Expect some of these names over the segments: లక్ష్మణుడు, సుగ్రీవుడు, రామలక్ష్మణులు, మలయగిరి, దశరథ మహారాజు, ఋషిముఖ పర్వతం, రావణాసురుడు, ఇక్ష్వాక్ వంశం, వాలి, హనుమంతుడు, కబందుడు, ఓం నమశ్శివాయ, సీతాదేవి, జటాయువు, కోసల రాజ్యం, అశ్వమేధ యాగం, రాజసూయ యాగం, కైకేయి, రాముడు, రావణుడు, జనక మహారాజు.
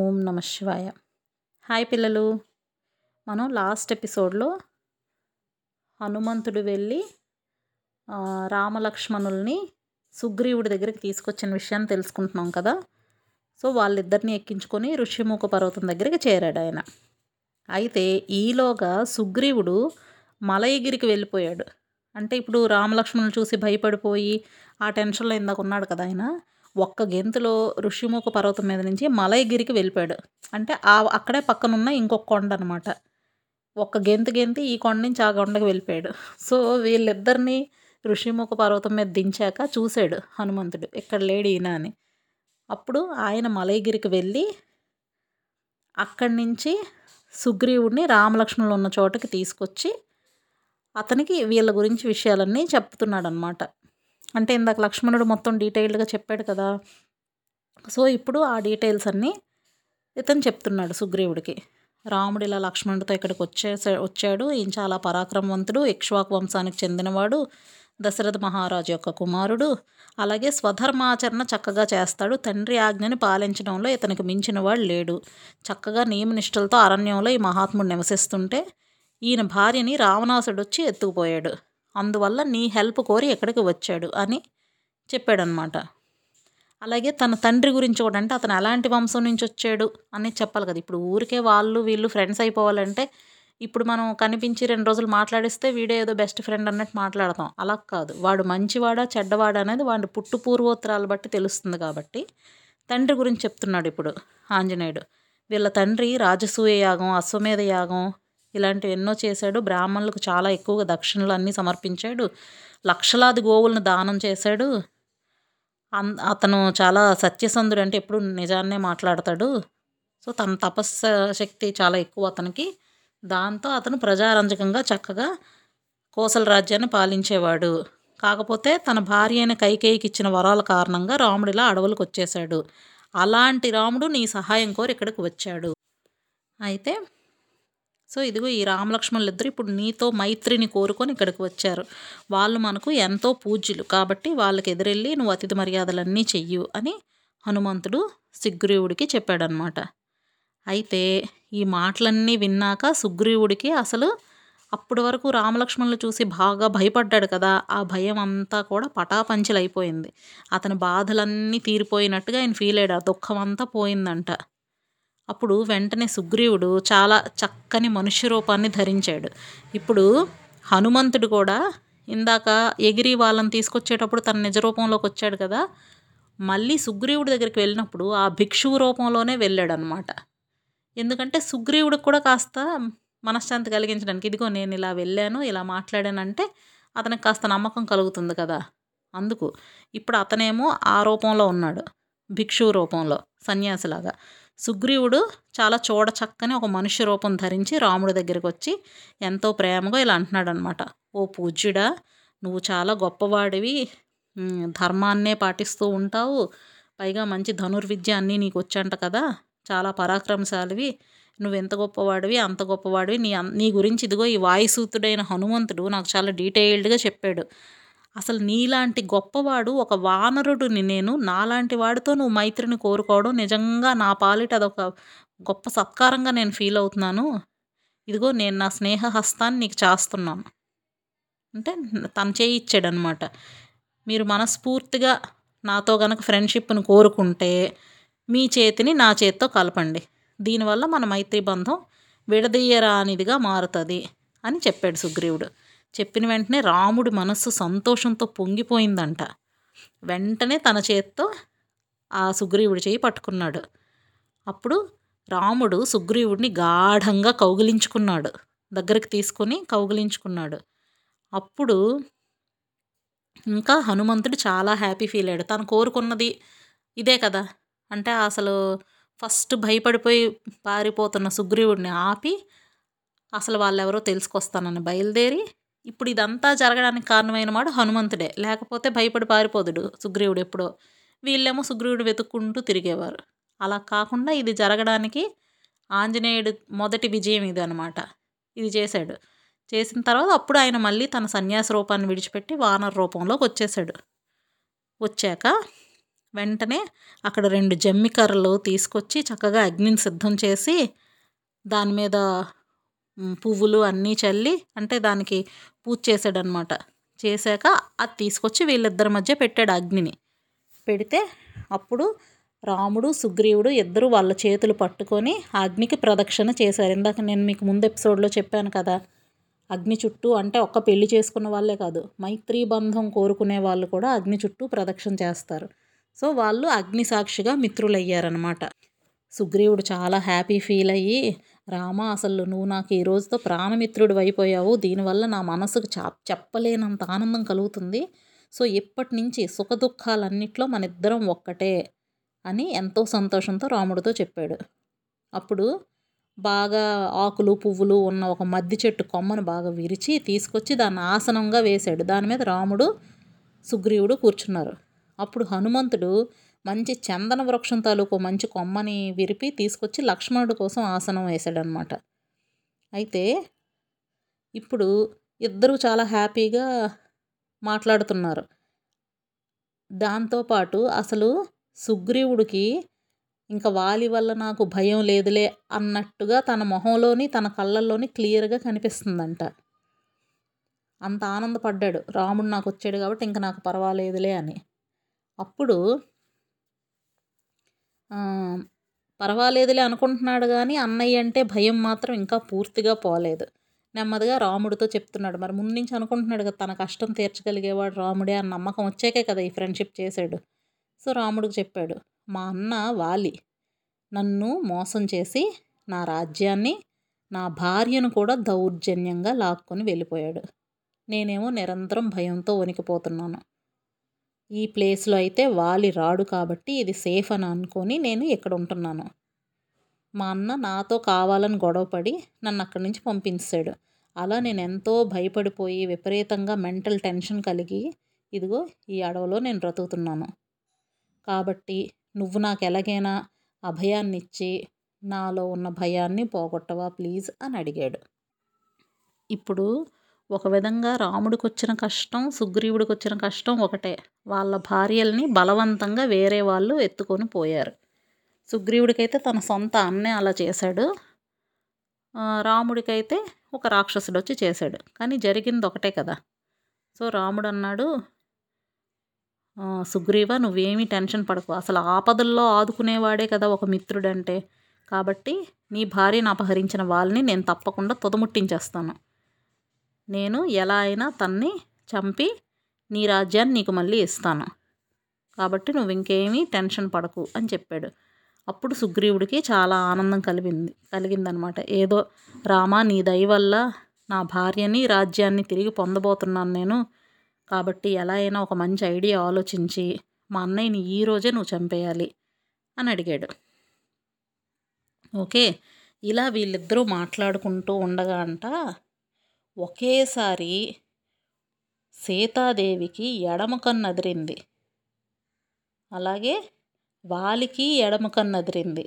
ఓం నమశ్శివాయ. Hi పిల్లలు, మనం last ఎపిసోడ్లో హనుమంతుడు వెళ్ళి రామలక్ష్మణుల్ని సుగ్రీవుడి దగ్గరికి తీసుకొచ్చిన విషయాన్ని తెలుసుకుంటున్నాం కదా. సో వాళ్ళిద్దరిని ఎక్కించుకొని ఋషిముఖ పర్వతం దగ్గరికి చేరాడు ఆయన. అయితే ఈలోగా సుగ్రీవుడు మలయగిరికి వెళ్ళిపోయాడు. అంటే ఇప్పుడు రామలక్ష్మణులు చూసి భయపడిపోయి ఆ టెన్షన్లో ఇందాక ఉన్నాడు కదా ఆయన, ఒక్క గెంతులో ఋషిముఖ పర్వతం మీద నుంచి మలయగిరికి వెళ్ళిపోయాడు. అంటే అక్కడే పక్కనున్న ఇంకొక కొండ అనమాట. ఒక్క గెంతి ఈ కొండ నుంచి ఆ కొండకి వెళ్ళిపోయాడు. సో వీళ్ళిద్దరినీ ఋషిముఖ పర్వతం మీద దించాక చూశాడు హనుమంతుడు, ఇక్కడ లేడు ఈయన అని. అప్పుడు ఆయన మలయగిరికి వెళ్ళి అక్కడి నుంచి సుగ్రీవుడిని రామలక్ష్మణులు ఉన్న చోటకి తీసుకొచ్చి అతనికి వీళ్ళ గురించి విషయాలన్నీ చెప్తున్నాడు అనమాట. అంటే ఇందాక లక్ష్మణుడు మొత్తం డీటెయిల్డ్గా చెప్పాడు కదా, సో ఇప్పుడు ఆ డీటెయిల్స్ అన్నీ ఇతను చెప్తున్నాడు సుగ్రీవుడికి. రాముడు ఇలా లక్ష్మణుడితో ఇక్కడికి వచ్చాడు, ఈయన చాలా పరాక్రమవంతుడు, ఇక్ష్వాక్ వంశానికి చెందినవాడు, దశరథ మహారాజు యొక్క కుమారుడు, అలాగే స్వధర్మాచరణ చక్కగా చేస్తాడు, తండ్రి ఆజ్ఞని పాలించడంలో ఇతనికి మించిన వాడు లేడు, చక్కగా నియమనిష్టలతో అరణ్యంలో ఈ మహాత్ముడు నివసిస్తుంటే ఈయన భార్యని రావణాసురుడు వచ్చి ఎత్తుకుపోయాడు, అందువల్ల నీ హెల్ప్ కోరి ఎక్కడికి వచ్చాడు అని చెప్పాడనమాట. అలాగే తన తండ్రి గురించి కూడా, అంటే అతను ఎలాంటి వంశం నుంచి వచ్చాడు అని చెప్పాలి కదా. ఇప్పుడు ఊరికే వాళ్ళు వీళ్ళు ఫ్రెండ్స్ అయిపోవాలంటే ఇప్పుడు మనం కనిపించి 2 రోజులు మాట్లాడిస్తే వీడే ఏదో బెస్ట్ ఫ్రెండ్ అన్నట్టు మాట్లాడతాం. అలా కాదు, వాడు మంచివాడా చెడ్డవాడా అనేది వాడి పుట్టు పూర్వోత్తరాలు బట్టి తెలుస్తుంది. కాబట్టి తండ్రి గురించి చెప్తున్నాడు ఇప్పుడు ఆంజనేయుడు. వీళ్ళ తండ్రి రాజసూయ యాగం, అశ్వమేధ యాగం ఇలాంటివి ఎన్నో చేశాడు, బ్రాహ్మణులకు చాలా ఎక్కువగా దక్షిణలు అన్నీ సమర్పించాడు, లక్షలాది గోవులను దానం చేశాడు, అతను చాలా సత్యసంధుడు, అంటే ఎప్పుడు నిజాన్నే మాట్లాడతాడు. సో తన తపస్శక్తి చాలా ఎక్కువ అతనికి, దాంతో అతను ప్రజారంజకంగా చక్కగా కోసల రాజ్యాన్ని పాలించేవాడు. కాకపోతే తన భార్య అయిన కైకేయికి ఇచ్చిన వరాల కారణంగా రాముడు ఇలా అడవులకు వచ్చేసాడు, అలాంటి రాముడు నీ సహాయం కోరి ఇక్కడికి వచ్చాడు. అయితే సో ఇదిగో ఈ రామలక్ష్మణులు ఇద్దరు ఇప్పుడు నీతో మైత్రిని కోరుకొని ఇక్కడికి వచ్చారు, వాళ్ళు మనకు ఎంతో పూజ్యులు కాబట్టి వాళ్ళకి ఎదురెళ్ళి నువ్వు అతిథి మర్యాదలన్నీ చెయ్యు అని హనుమంతుడు సుగ్రీవుడికి చెప్పాడనమాట. అయితే ఈ మాటలన్నీ విన్నాక సుగ్రీవుడికి అసలు అప్పటి వరకు రామలక్ష్మణులు చూసి బాగా భయపడ్డాడు కదా, ఆ భయం అంతా కూడా పటాపంచలైపోయింది, అతని బాధలన్నీ తీరిపోయినట్టుగా ఆయన ఫీల్ అయ్యాడు, ఆ దుఃఖం అంతా పోయిందంట. అప్పుడు వెంటనే సుగ్రీవుడు చాలా చక్కని మనుష్య రూపాన్ని ధరించాడు. ఇప్పుడు హనుమంతుడు కూడా ఇందాక ఎగిరి వాళ్ళని తీసుకొచ్చేటప్పుడు తన నిజ రూపంలోకి వచ్చాడు కదా, మళ్ళీ సుగ్రీవుడి దగ్గరికి వెళ్ళినప్పుడు ఆ భిక్షువు రూపంలోనే వెళ్ళాడు అనమాట. ఎందుకంటే సుగ్రీవుడికి కూడా కాస్త మనశ్శాంతి కలిగించడానికి, ఇదిగో నేను ఇలా వెళ్ళాను ఇలా మాట్లాడానంటే అతనికి కాస్త నమ్మకం కలుగుతుంది కదా, అందుకు ఇప్పుడు అతనేమో ఆ రూపంలో ఉన్నాడు భిక్షువు రూపంలో సన్యాసిలాగా. సుగ్రీవుడు చాలా చూడచక్కని ఒక మనుష్య రూపం ధరించి రాముడి దగ్గరికి వచ్చి ఎంతో ప్రేమగా ఇలా అంటున్నాడు అనమాట. ఓ పూజ్యుడా, నువ్వు చాలా గొప్పవాడివి, ధర్మాన్నే పాటిస్తూ ఉంటావు, పైగా మంచి ధనుర్విద్య అన్నీ నీకు వచ్చంట కదా, చాలా పరాక్రమశాలివి, నువ్వు ఎంత గొప్పవాడివి అంత గొప్పవాడివి, నీ గురించి ఇదిగో ఈ వాయుసూతుడైన హనుమంతుడు నాకు చాలా డీటెయిల్డ్గా చెప్పాడు, అసలు నీలాంటి గొప్పవాడు ఒక వానరుడిని నేను, నాలాంటి వాడితో నువ్వు మైత్రిని కోరుకోవడం నిజంగా నా పాలిట అదొక గొప్ప సత్కారంగా నేను ఫీల్ అవుతున్నాను, ఇదిగో నేను నా స్నేహ హస్తాన్ని నీకు చేస్తున్నాను అంటే తను చేయిచ్చాడనమాట. మీరు మనస్ఫూర్తిగా నాతో గనక ఫ్రెండ్షిప్ను కోరుకుంటే మీ చేతిని నా చేతితో కలపండి, దీనివల్ల మన మైత్రి బంధం విడదీయరానిదిగా మారుతుంది అని చెప్పాడు సుగ్రీవుడు. చెప్పిన వెంటనే రాముడి మనస్సు సంతోషంతో పొంగిపోయిందంట. వెంటనే తన చేత్తో ఆ సుగ్రీవుడి చేయి పట్టుకున్నాడు. అప్పుడు రాముడు సుగ్రీవుడిని గాఢంగా కౌగిలించుకున్నాడు, దగ్గరికి తీసుకుని కౌగిలించుకున్నాడు. అప్పుడు ఇంకా హనుమంతుడు చాలా హ్యాపీ ఫీల్ అయ్యాడు, తను కోరుకున్నది ఇదే కదా. అంటే అసలు ఫస్ట్ భయపడిపోయి పారిపోతున్న సుగ్రీవుడిని ఆపి అసలు వాళ్ళెవరో తెలుసుకొస్తానని బయలుదేరి ఇప్పుడు ఇదంతా జరగడానికి కారణమైన వాడు హనుమంతుడే, లేకపోతే భయపడి పారిపోదుడు సుగ్రీవుడు ఎప్పుడో, వీళ్ళేమో సుగ్రీవుడు వెతుక్కుంటూ తిరిగేవారు. అలా కాకుండా ఇది జరగడానికి ఆంజనేయుడు మొదటి విజయం ఇది అనమాట. ఇది చేశాడు. చేసిన తర్వాత అప్పుడు ఆయన మళ్ళీ తన సన్యాస రూపాన్ని విడిచిపెట్టి వానర రూపంలోకి వచ్చాక వెంటనే అక్కడ 2 జమ్మికర్రలు తీసుకొచ్చి చక్కగా అగ్నిని సిద్ధం చేసి దాని మీద పువ్వులు అన్నీ చల్లి అంటే దానికి పూజ చేశాడనమాట. చేశాక అది తీసుకొచ్చి వీళ్ళిద్దరి మధ్య పెట్టాడు అగ్నిని. పెడితే అప్పుడు రాముడు సుగ్రీవుడు ఇద్దరు వాళ్ళ చేతులు పట్టుకొని అగ్నికి ప్రదక్షిణ చేశారు. ఇందాక నేను మీకు ముందు ఎపిసోడ్లో చెప్పాను కదా, అగ్ని చుట్టూ అంటే ఒక్క పెళ్లి చేసుకున్న వాళ్ళే కాదు, మైత్రీ బంధం కోరుకునే వాళ్ళు కూడా అగ్ని చుట్టూ ప్రదక్షిణ చేస్తారు. సో వాళ్ళు అగ్ని సాక్షిగా మిత్రులయ్యారనమాట. సుగ్రీవుడు చాలా హ్యాపీ ఫీల్ అయ్యి, రామ అసలు నువ్వు నాకు ఈ రోజుతో ప్రాణమిత్రుడు అయిపోయావు, దీనివల్ల నా మనసుకు చెప్పలేనంత ఆనందం కలుగుతుంది, సో ఇప్పటి నుంచి సుఖదుఖాలన్నిట్లో మన ఇద్దరం ఒక్కటే అని ఎంతో సంతోషంతో రాముడితో చెప్పాడు. అప్పుడు బాగా ఆకులు పువ్వులు ఉన్న ఒక మద్ది చెట్టు కొమ్మను బాగా విరిచి తీసుకొచ్చి దాన్ని ఆసనంగా వేశాడు. దాని మీద రాముడు సుగ్రీవుడు కూర్చున్నారు. అప్పుడు హనుమంతుడు మంచి చందన వృక్షం తాలూకు మంచి కొమ్మని విరిపి తీసుకొచ్చి లక్ష్మణుడి కోసం ఆసనం వేశాడనమాట. అయితే ఇప్పుడు ఇద్దరూ చాలా హ్యాపీగా మాట్లాడుతున్నారు. దాంతోపాటు అసలు సుగ్రీవుడికి ఇంకా వాలి వల్ల నాకు భయం లేదులే అన్నట్టుగా తన మొహంలోని తన కళ్ళల్లోని క్లియర్గా కనిపిస్తుందంట. అంత ఆనందపడ్డాడు, రాముడు నాకు వచ్చాడు కాబట్టి ఇంకా నాకు పర్వాలేదులే అని. అప్పుడు పర్వాలేదులే అనుకుంటున్నాడు కానీ అన్నయ్య అంటే భయం మాత్రం ఇంకా పూర్తిగా పోలేదు. నెమ్మదిగా రాముడితో చెప్తున్నాడు, మరి ముందు నుంచి అనుకుంటున్నాడు కదా తన కష్టం తీర్చగలిగేవాడు రాముడే అన్న నమ్మకం వచ్చాకే కదా ఈ ఫ్రెండ్షిప్ చేశాడు. సో రాముడికి చెప్పాడు, మా అన్న వాలి నన్ను మోసం చేసి నా రాజ్యాన్ని నా భార్యను కూడా దౌర్జన్యంగా లాక్కొని వెళ్ళిపోయాడు. నేనేమో నిరంతరం భయంతో వణికిపోతున్నాను. ఈ ప్లేస్లో అయితే వాలి రాడు కాబట్టి ఇది సేఫ్ అని అనుకొని నేను ఇక్కడ ఉంటున్నాను. మా అన్న నాతో కావాలని గొడవపడి నన్ను అక్కడి నుంచి పంపించాడు. అలా నేను ఎంతో భయపడిపోయి విపరీతంగా మెంటల్ టెన్షన్ కలిగి ఇదిగో ఈ అడవిలో నేను బ్రతుకుతున్నాను. కాబట్టి నువ్వు నాకు ఎలాగైనా అభయాన్ని ఇచ్చి నాలో ఉన్న భయాన్ని పోగొట్టవా ప్లీజ్ అని అడిగాడు. ఇప్పుడు ఒక విధంగా రాముడికి వచ్చిన కష్టం సుగ్రీవుడికి వచ్చిన కష్టం ఒకటే, వాళ్ళ భార్యల్ని బలవంతంగా వేరే వాళ్ళు ఎత్తుకొని పోయారు. సుగ్రీవుడికైతే తన సొంత అన్నే అలా చేశాడు, రాముడికైతే ఒక రాక్షసుడు వచ్చి చేశాడు. కానీ జరిగింది ఒకటే కదా. సో రాముడు అన్నాడు, సుగ్రీవ నువ్వేమీ టెన్షన్ పడకు, అసలు ఆపదల్లో ఆదుకునేవాడే కదా ఒక మిత్రుడంటే, కాబట్టి నీ భార్యను అపహరించిన వాళ్ళని నేను తప్పకుండా తుదముట్టించేస్తాను. నేను ఎలా అయినా తన్ని చంపి నీ రాజ్యాన్ని నీకు మళ్ళీ ఇస్తాను, కాబట్టి నువ్వు ఇంకేమీ టెన్షన్ పడకు అని చెప్పాడు. అప్పుడు సుగ్రీవుడికి చాలా ఆనందం కలిగిందనమాట. ఏదో రామా నీ దయ వల్ల నా భార్యని రాజ్యాన్ని తిరిగి పొందబోతున్నాను నేను, కాబట్టి ఎలా అయినా ఒక మంచి ఐడియా ఆలోచించి మా అన్నయ్యని ఈరోజే నువ్వు చంపేయాలి అని అడిగాడు. ఓకే, ఇలా వీళ్ళిద్దరూ మాట్లాడుకుంటూ ఉండగా అంట ఒకేసారి సీతాదేవికి ఎడమ కన్ను అదిరింది, అలాగే వాలికి ఎడమ కన్ను అదిరింది,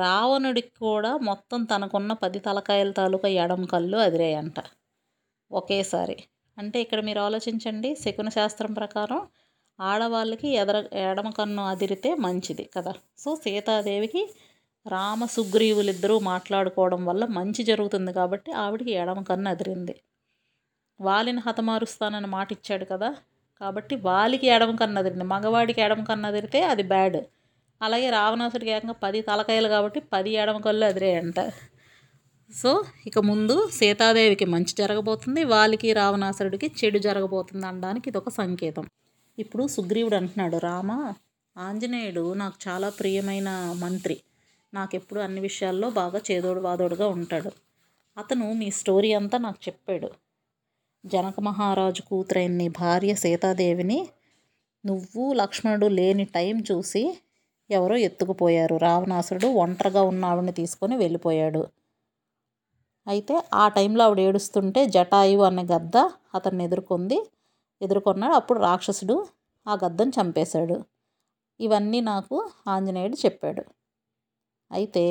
రావణుడికి కూడా మొత్తం తనకున్న 10 తలకాయల తాలూకా ఎడమ కళ్ళు అదిరాయంట ఒకేసారి. అంటే ఇక్కడ మీరు ఆలోచించండి, శకున శాస్త్రం ప్రకారం ఆడవాళ్ళకి ఎడమ కన్ను అదిరితే మంచిది కదా. సో సీతాదేవికి రామ సుగ్రీవులిద్దరూ మాట్లాడుకోవడం వల్ల మంచి జరుగుతుంది కాబట్టి ఆవిడికి ఎడమ కన్ను అదిరింది. వాలిని హతమారుస్తానని మాట ఇచ్చాడు కదా, కాబట్టి వాలికి ఎడమ కన్ను అదిరింది. మగవాడికి ఎడమ కన్ను అదిరితే అది బ్యాడ్. అలాగే రావణాసురుడికి ఏకంగా 10 తలకాయలు కాబట్టి 10 ఎడమ కళ్ళు అదిరాయంట. సో ఇక ముందు సీతాదేవికి మంచి జరగబోతుంది, వాలికి రావణాసురుడికి చెడు జరగబోతుంది అనడానికి ఇదొక సంకేతం. ఇప్పుడు సుగ్రీవుడు అంటున్నాడు, రామ ఆంజనేయుడు నాకు చాలా ప్రియమైన మంత్రి, నాకెప్పుడు అన్ని విషయాల్లో బాగా చేదోడు వాదోడుగా ఉంటాడు. అతను నీ స్టోరీ అంతా నాకు చెప్పాడు. జనక మహారాజు కూతురైన నీ భార్య సీతాదేవిని నువ్వు లక్ష్మణుడు లేని టైం చూసి ఎవరో ఎత్తుకుపోయారు, రావణాసురుడు ఒంటరిగా ఉన్న ఆవిడని తీసుకొని వెళ్ళిపోయాడు. అయితే ఆ టైంలో ఆవిడ ఏడుస్తుంటే జటాయువు అనే గద్ద అతన్ని ఎదుర్కొన్నాడు. అప్పుడు రాక్షసుడు ఆ గద్దను చంపేశాడు. ఇవన్నీ నాకు ఆంజనేయుడు చెప్పాడు. అయితే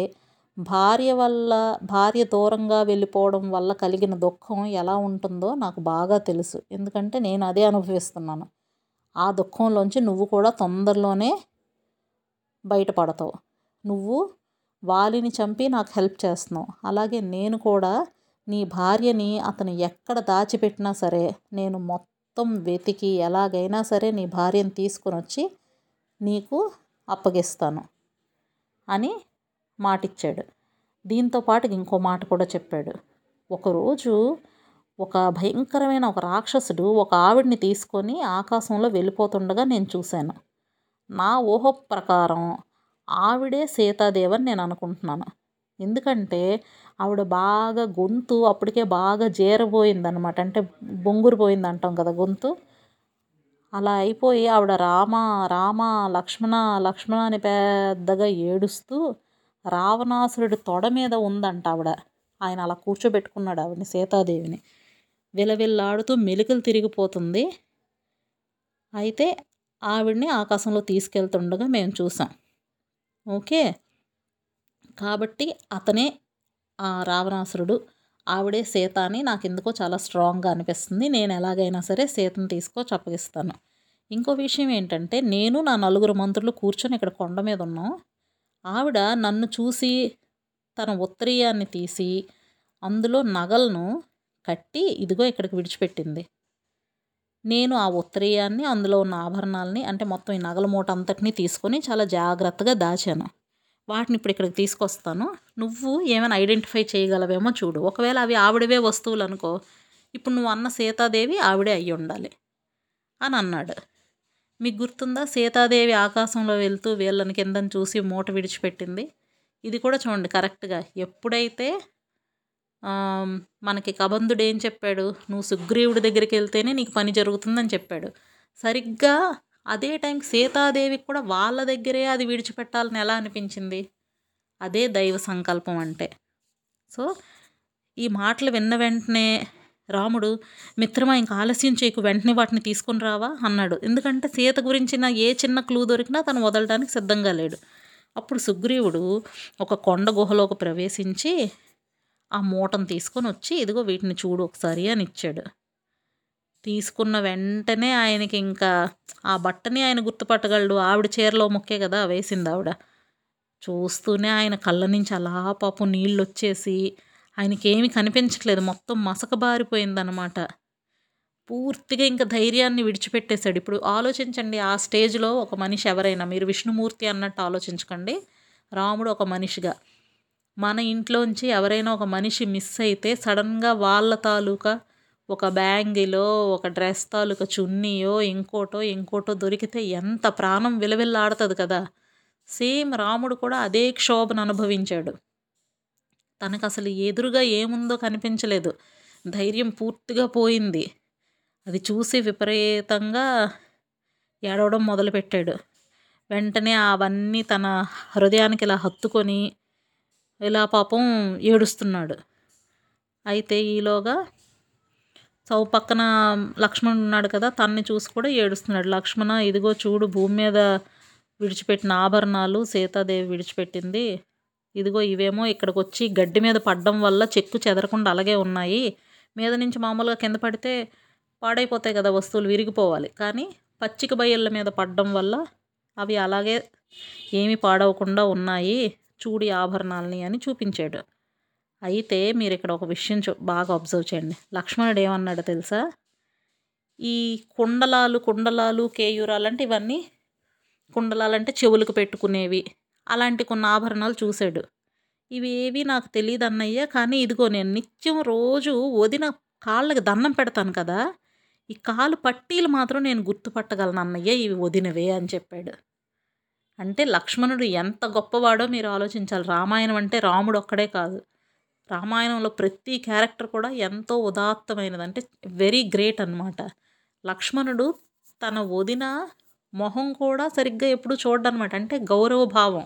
భార్య దూరంగా వెళ్ళిపోవడం వల్ల కలిగిన దుఃఖం ఎలా ఉంటుందో నాకు బాగా తెలుసు, ఎందుకంటే నేను అదే అనుభవిస్తున్నాను. ఆ దుఃఖంలోంచి నువ్వు కూడా తొందరలోనే బయటపడతావు. నువ్వు వాలిని చంపి నాకు హెల్ప్ చేస్తున్నావు, అలాగే నేను కూడా నీ భార్యని అతను ఎక్కడ దాచిపెట్టినా సరే నేను మొత్తం వెతికి ఎలాగైనా సరే నీ భార్యను తీసుకుని వచ్చి నీకు అప్పగిస్తాను అని మాటిచ్చాడు. దీంతోపాటు ఇంకో మాట కూడా చెప్పాడు. ఒకరోజు ఒక భయంకరమైన ఒక రాక్షసుడు ఒక ఆవిడ్ని తీసుకొని ఆకాశంలో వెళ్ళిపోతుండగా నేను చూశాను. నా ఊహ ప్రకారం ఆవిడే సీతాదేవి అని నేను అనుకుంటున్నాను. ఎందుకంటే ఆవిడ బాగా గొంతు అప్పటికే బాగా జేరబోయిందనమాట, అంటే బొంగురు పోయింది అంటాం కదా గొంతు, అలా అయిపోయి ఆవిడ రామ రామ లక్ష్మణ లక్ష్మణ అని పెద్దగా ఏడుస్తూ రావణాసురుడి తొడ మీద ఉందంట ఆవిడ. ఆయన అలా కూర్చోబెట్టుకున్నాడు ఆవిడని, సీతాదేవిని. విలవిల్లాడుతూ మెలికలు తిరిగిపోతుంది. అయితే ఆవిడ్ని ఆకాశంలో తీసుకెళ్తుండగా మేము చూసాం. ఓకే, కాబట్టి అతనే ఆ రావణాసురుడు, ఆవిడే సీత అని నాకు ఎందుకో చాలా స్ట్రాంగ్గా అనిపిస్తుంది. నేను ఎలాగైనా సరే సీతను తీసుకొచ్చి అప్పగిస్తాను. ఇంకో విషయం ఏంటంటే, నేను నా నలుగురు మంత్రులు కూర్చొని ఇక్కడ కొండ మీద ఉన్నాం. ఆవిడ నన్ను చూసి తన ఉత్తరీయాన్ని తీసి అందులో నగలను కట్టి ఇదిగో ఇక్కడికి విడిచిపెట్టింది. నేను ఆ ఉత్తరీయాన్ని అందులో ఉన్న ఆభరణాలని, అంటే మొత్తం ఈ నగల మూట అంతటినీ తీసుకొని చాలా జాగ్రత్తగా దాచాను. వాటిని ఇప్పుడు ఇక్కడికి తీసుకొస్తాను, నువ్వు ఏమైనా ఐడెంటిఫై చేయగలవేమో చూడు. ఒకవేళ అవి ఆవిడవే వస్తువులు అనుకో, ఇప్పుడు నువ్వు అన్న సీతాదేవి ఆవిడే అయ్యి ఉండాలి అని అన్నాడు. మీకు గుర్తుందా, సీతాదేవి ఆకాశంలో వెళ్తూ వీళ్ళని కిందని చూసి మూట విడిచిపెట్టింది. ఇది కూడా చూడండి కరెక్ట్గా. ఎప్పుడైతే మనకి కబందుడు ఏం చెప్పాడు, నువ్వు సుగ్రీవుడి దగ్గరికి వెళ్తేనే నీకు పని జరుగుతుందని చెప్పాడు, సరిగ్గా అదే టైంకి సీతాదేవికి కూడా వాళ్ళ దగ్గరే అది విడిచిపెట్టాలని ఎలా అనిపించింది? అదే దైవ సంకల్పం అంటే. సో ఈ మాటలు విన్న వెంటనే రాముడు, మిత్రమా ఇంకా ఆలస్యం చేయకు, వెంటనే వాటిని తీసుకుని రావా అన్నాడు. ఎందుకంటే సీత గురించిన ఏ చిన్న క్లూ దొరికినా తను వదలడానికి సిద్ధంగా లేడు. అప్పుడు సుగ్రీవుడు ఒక కొండ గుహలోకి ప్రవేశించి ఆ మూటను తీసుకొని వచ్చి ఇదిగో వీటిని చూడు ఒకసారి అని ఇచ్చాడు. తీసుకున్న వెంటనే ఆయనకి ఇంకా ఆ బట్టని ఆయన గుర్తుపట్టగలడు. ఆవిడ చీరలో మొక్కే కదా వేసింది ఆవిడ. చూస్తూనే ఆయన కళ్ళ నుంచి అలా పాపం నీళ్ళు వచ్చేసి ఆయనకేమీ కనిపించట్లేదు, మొత్తం మసకబారిపోయిందనమాట. పూర్తిగా ఇంకా ధైర్యాన్ని విడిచిపెట్టేశాడు. ఇప్పుడు ఆలోచించండి, ఆ స్టేజ్లో ఒక మనిషి ఎవరైనా, మీరు విష్ణుమూర్తి అన్నట్టు ఆలోచించకండి, రాముడు ఒక మనిషిగా. మన ఇంట్లోంచి ఎవరైనా ఒక మనిషి మిస్ అయితే సడన్గా వాళ్ళ తాలూకా ఒక బ్యాంగిలో, ఒక డ్రెస్ తాలూకా చున్నీయో ఇంకోటో దొరికితే ఎంత ప్రాణం విలవిల్లాడుతుంది కదా. సేమ్ రాముడు కూడా అదే క్షోభను అనుభవించాడు. తనకు అసలు ఎదురుగా ఏముందో కనిపించలేదు, ధైర్యం పూర్తిగా పోయింది. అది చూసి విపరీతంగా ఏడవడం మొదలుపెట్టాడు. వెంటనే అవన్నీ తన హృదయానికి ఇలా హత్తుకొని ఇలా పాపం ఏడుస్తున్నాడు. అయితే ఈలోగా పక్కన లక్ష్మణుడు ఉన్నాడు కదా, తన్ని చూసి కూడా ఏడుస్తున్నాడు. లక్ష్మణ, ఇదిగో చూడు, భూమి మీద విడిచిపెట్టిన ఆభరణాలు సీతాదేవి విడిచిపెట్టింది, ఇదిగో ఇవేమో ఇక్కడికి వచ్చి గడ్డి మీద పడడం వల్ల చెక్కు చెదరకుండా అలాగే ఉన్నాయి. మీద నుంచి మామూలుగా కింద పడితే పాడైపోతాయి కదా వస్తువులు, విరిగిపోవాలి, కానీ పచ్చిక బయళ్ళ మీద పడడం వల్ల అవి అలాగే ఏమీ పాడవకుండా ఉన్నాయి, చూడి ఆభరణాలని అని చూపించాడు. అయితే మీరు ఇక్కడ ఒక విషయం బాగా అబ్జర్వ్ చేయండి. లక్ష్మణుడు ఏమన్నాడు తెలుసా, ఈ కుండలాలు కేయూరాలు అంటే, ఇవన్నీ కుండలాలంటే చెవులకు పెట్టుకునేవి, అలాంటి కొన్ని ఆభరణాలు చూశాడు. ఇవి ఏవి నాకు తెలియదు అన్నయ్య, కానీ ఇదిగో నేను నిత్యం రోజు వదిన కాళ్ళకి దండం పెడతాను కదా, ఈ కాలు పట్టీలు మాత్రం నేను గుర్తుపట్టగలను అన్నయ్య, ఇవి వదినవే అని చెప్పాడు. అంటే లక్ష్మణుడు ఎంత గొప్పవాడో మీరు ఆలోచించాలి. రామాయణం అంటే రాముడు ఒక్కడే కాదు, రామాయణంలో ప్రతి క్యారెక్టర్ కూడా ఎంతో ఉదాత్తమైనది, అంటే వెరీ గ్రేట్ అనమాట. లక్ష్మణుడు తన వదిన మొహం కూడా సరిగ్గా ఎప్పుడూ చూడడనమాట, అంటే గౌరవ భావం,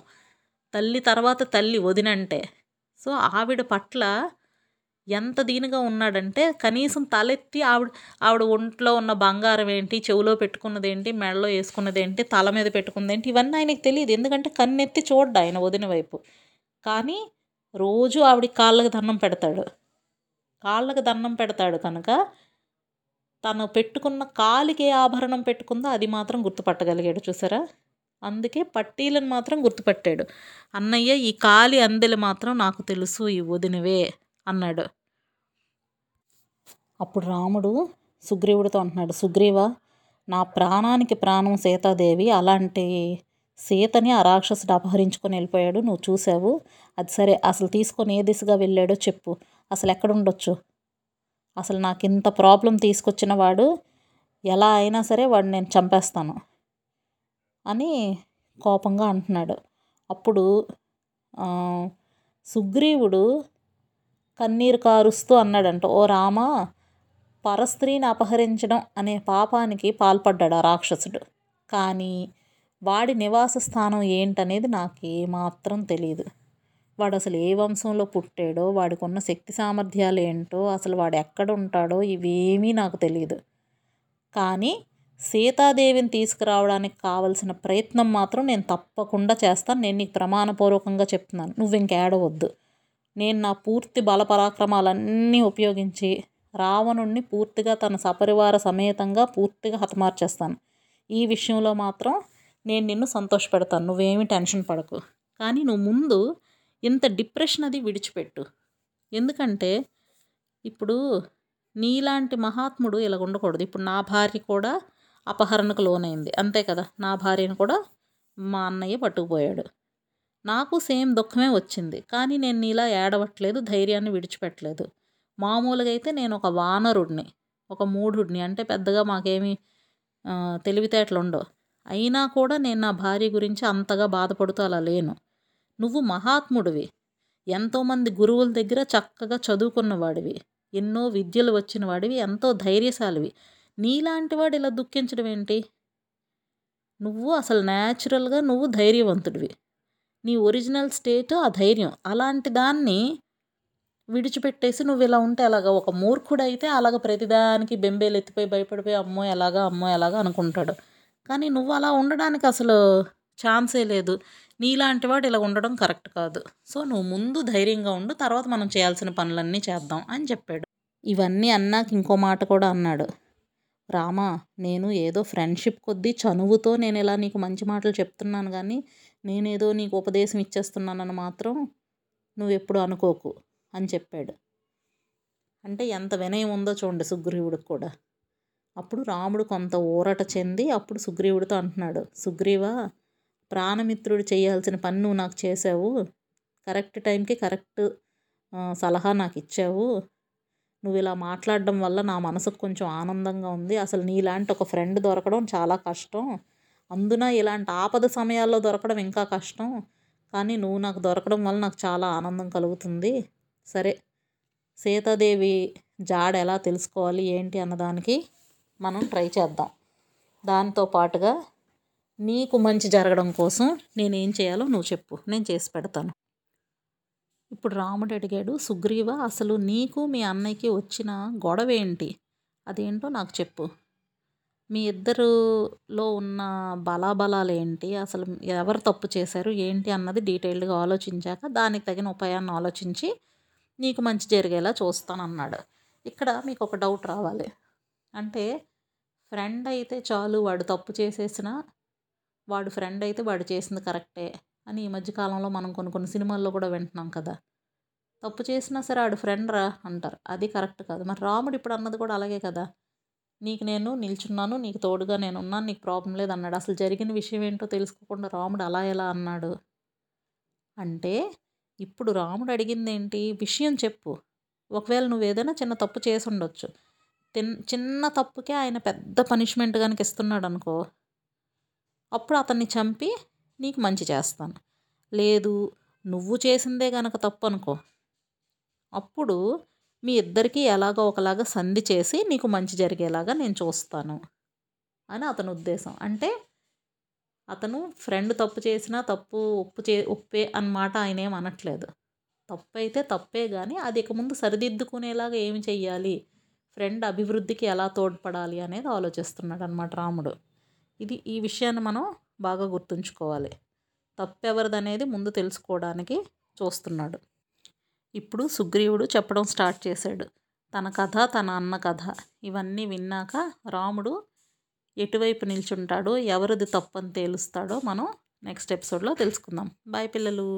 తల్లి తర్వాత తల్లి వదిన అంటే. సో ఆవిడ పట్ల ఎంత దీనిగా ఉన్నాడంటే, కనీసం తలెత్తి ఆవిడ ఒంట్లో ఉన్న బంగారం ఏంటి, చెవులో పెట్టుకున్నదేంటి, మెడలో వేసుకున్నదేంటి, తల మీద పెట్టుకున్నదేంటి, ఇవన్నీ ఆయనకు తెలియదు. ఎందుకంటే కన్నెత్తి చూడ్డా ఆయన వదిన వైపు, కానీ రోజు ఆవిడ కాళ్ళకు దండం పెడతాడు. కనుక తను పెట్టుకున్న కాలికి ఏ ఆభరణం పెట్టుకుందో అది మాత్రం గుర్తుపట్టగలిగాడు. చూసారా, అందుకే పట్టీలను మాత్రం గుర్తుపట్టాడు. అన్నయ్య, ఈ కాలి అందెలు మాత్రం నాకు తెలుసు, ఈ వదినవే అన్నాడు. అప్పుడు రాముడు సుగ్రీవుడితో అంటున్నాడు, సుగ్రీవా, నా ప్రాణానికి ప్రాణం సీతాదేవి, అలాంటి సీతని ఆ రాక్షసుడు అపహరించుకొని వెళ్ళిపోయాడు, నువ్వు చూసావు. అది సరే, అసలు తీసుకొని ఏ దిశగా వెళ్ళాడో చెప్పు, అసలు ఎక్కడుండొచ్చు, అసలు నాకు ఇంత ప్రాబ్లం తీసుకొచ్చిన వాడు ఎలా అయినా సరే వాడు నేను చంపేస్తాను అని కోపంగా అంటున్నాడు. అప్పుడు సుగ్రీవుడు కన్నీరు కారుస్తూ అన్నాడంట, ఓ రామ, పరస్త్రీని అపహరించడం అనే పాపానికి పాల్పడ్డాడు ఆ రాక్షసుడు, కానీ వాడి నివాస స్థానం ఏంటనేది నాకేమాత్రం తెలియదు. వాడు అసలు ఏ వంశంలో పుట్టాడో, వాడికి ఉన్న శక్తి సామర్థ్యాలు ఏంటో, అసలు వాడు ఎక్కడ ఉంటాడో ఇవేమీ నాకు తెలియదు. కానీ సీతాదేవిని తీసుకురావడానికి కావలసిన ప్రయత్నం మాత్రం నేను తప్పకుండా చేస్తాను. నేను నీకు ప్రమాణపూర్వకంగా చెప్తున్నాను, నువ్వు ఇంకేడవద్దు. నేను నా పూర్తి బలపరాక్రమాలన్నీ ఉపయోగించి రావణుణ్ణి పూర్తిగా తన సపరివార సమేతంగా పూర్తిగా హతమార్చేస్తాను. ఈ విషయంలో మాత్రం నేను నిన్ను సంతోషపెడతాను, నువ్వేమీ టెన్షన్ పడకు. కానీ నువ్వు ముందు ఇంత డిప్రెషన్ అది విడిచిపెట్టు, ఎందుకంటే ఇప్పుడు నీలాంటి మహాత్ముడు ఇలా ఉండకూడదు. ఇప్పుడు నా భార్య కూడా అపహరణకు లోనైంది అంతే కదా, నా భార్యను కూడా మా అన్నయ్య పట్టుకుపోయాడు, నాకు సేమ్ దుఃఖమే వచ్చింది. కానీ నేను నీలా ఏడవట్లేదు, ధైర్యాన్ని విడిచిపెట్టలేదు. మామూలుగా అయితే నేను ఒక వానరుడిని, ఒక మూఢుడిని, అంటే పెద్దగా మాకేమీ తెలివితేటలు ఉండవు. అయినా కూడా నేను నా భార్య గురించి అంతగా బాధపడుతూ అలా లేను. నువ్వు మహాత్ముడివి, ఎంతోమంది గురువుల దగ్గర చక్కగా చదువుకున్నవాడివి, ఎన్నో విద్యలు వచ్చిన వాడివి, ఎంతో ధైర్యశాలివి. నీలాంటి వాడు ఇలా దుఃఖించడం ఏంటి? నువ్వు అసలు న్యాచురల్గా నువ్వు ధైర్యవంతుడివి, నీ ఒరిజినల్ స్టేట్ ఆ ధైర్యం. అలాంటి దాన్ని విడిచిపెట్టేసి నువ్వు ఇలా ఉంటే అలాగా, ఒక మూర్ఖుడైతే అలాగ ప్రతిదానికి బెంబేలు ఎత్తిపోయి భయపడిపోయి అమ్మో ఎలాగా అనుకుంటాడు. కానీ నువ్వు అలా ఉండడానికి అసలు ఛాన్సే లేదు. నీలాంటి వాడు ఇలా ఉండడం కరెక్ట్ కాదు. సో నువ్వు ముందు ధైర్యంగా ఉండు, తర్వాత మనం చేయాల్సిన పనులన్నీ చేద్దాం అని చెప్పాడు. ఇవన్నీ అన్నాక ఇంకో మాట కూడా అన్నాడు, రామా, నేను ఏదో ఫ్రెండ్షిప్ కొద్దీ చనువుతో నేను ఇలా నీకు మంచి మాటలు చెప్తున్నాను, కానీ నేనేదో నీకు ఉపదేశం ఇచ్చేస్తున్నానని మాత్రం నువ్వెప్పుడు అనుకోకు అని చెప్పాడు. అంటే ఎంత వినయం ఉందో చూడండి సుగ్రీవుడికి కూడా. అప్పుడు రాముడు కొంత ఊరట చెంది అప్పుడు సుగ్రీవుడితో అంటున్నాడు, సుగ్రీవా, ప్రాణమిత్రుడు చేయాల్సిన పని నువ్వు నాకు చేసావు, కరెక్ట్ టైంకి కరెక్ట్ సలహా నాకు ఇచ్చావు. నువ్వు ఇలా మాట్లాడడం వల్ల నా మనసుకు కొంచెం ఆనందంగా ఉంది. అసలు నీలాంటి ఒక ఫ్రెండ్ దొరకడం చాలా కష్టం, అందున ఇలాంటి ఆపద సమయాల్లో దొరకడం ఇంకా కష్టం. కానీ నువ్వు నాకు దొరకడం వల్ల నాకు చాలా ఆనందం కలుగుతుంది. సరే, సీతాదేవి జాడ ఎలా తెలుసుకోవాలి ఏంటి అన్నదానికి మనం ట్రై చేద్దాం. దాంతో పాటుగా నీకు మంచి జరగడం కోసం నేనేం చేయాలో నువ్వు చెప్పు, నేను చేసి పెడతాను. ఇప్పుడు రాముడు అడిగాడు, సుగ్రీవ, అసలు నీకు మీ అన్నయ్యకి వచ్చిన గొడవ ఏంటి, అదేంటో నాకు చెప్పు. మీ ఇద్దరులో ఉన్న బలాబలాలు ఏంటి, అసలు ఎవరు తప్పు చేశారు ఏంటి అన్నది డీటెయిల్డ్గా ఆలోచించాక దానికి తగిన ఉపాయాన్ని ఆలోచించి నీకు మంచి జరిగేలా చూస్తానన్నాడు. ఇక్కడ మీకు ఒక డౌట్ రావాలి, అంటే ఫ్రెండ్ అయితే చాలు, వాడు తప్పు చేసేసినా వాడు ఫ్రెండ్ అయితే వాడు చేసింది కరెక్టే అని ఈ మధ్యకాలంలో మనం కొన్ని సినిమాల్లో కూడా వింటున్నాం కదా. తప్పు చేసినా సరే వాడు ఫ్రెండ్ రా అంటారు, అది కరెక్ట్ కాదు. మరి రాముడు ఇప్పుడు అన్నది కూడా అలాగే కదా, నీకు నేను నిల్చున్నాను, నీకు తోడుగా నేనున్నాను, నీకు ప్రాబ్లం లేదు అన్నాడు. అసలు జరిగిన విషయం ఏంటో తెలుసుకోకుండా రాముడు అలా ఎలా అన్నాడు అంటే, ఇప్పుడు రాముడు అడిగింది ఏంటి, విషయం చెప్పు. ఒకవేళ నువ్వు ఏదైనా చిన్న తప్పు చేసి ఉండొచ్చు, చిన్న తప్పుకే ఆయన పెద్ద పనిష్మెంట్ కనుక ఇస్తున్నాడు అనుకో, అప్పుడు అతన్ని చంపి నీకు మంచి చేస్తాను. లేదు, నువ్వు చేసిందే కనుక తప్పు అనుకో, అప్పుడు మీ ఇద్దరికీ ఎలాగో ఒకలాగా సంధి చేసి నీకు మంచి జరిగేలాగా నేను చూస్తాను అని అతని ఉద్దేశం. అంటే అతను ఫ్రెండ్ తప్పు చేసినా తప్పు ఒప్పే అన్నమాట, ఆయన ఏం అనట్లేదు. తప్పు అయితే తప్పే, కానీ అది ఇక ముందు సరిదిద్దుకునేలాగా ఏమి చెయ్యాలి, ఫ్రెండ్ అభివృద్ధికి ఎలా తోడ్పడాలి అనేది ఆలోచిస్తున్నాడు అన్నమాట రాముడు. ఇది ఈ విషయాన్ని మనం బాగా గుర్తుంచుకోవాలి, తప్పెవరిదనేది ముందు తెలుసుకోవడానికి చూస్తున్నాడు. ఇప్పుడు సుగ్రీవుడు చెప్పడం స్టార్ట్ చేశాడు, తన కథ, తన అన్న కథ ఇవన్నీ విన్నాక రాముడు ఎటువైపు నిల్చుంటాడో, ఎవరిది తప్పని తేలుస్తాడో మనం నెక్స్ట్ ఎపిసోడ్లో తెలుసుకుందాం. బాయ్ పిల్లలు.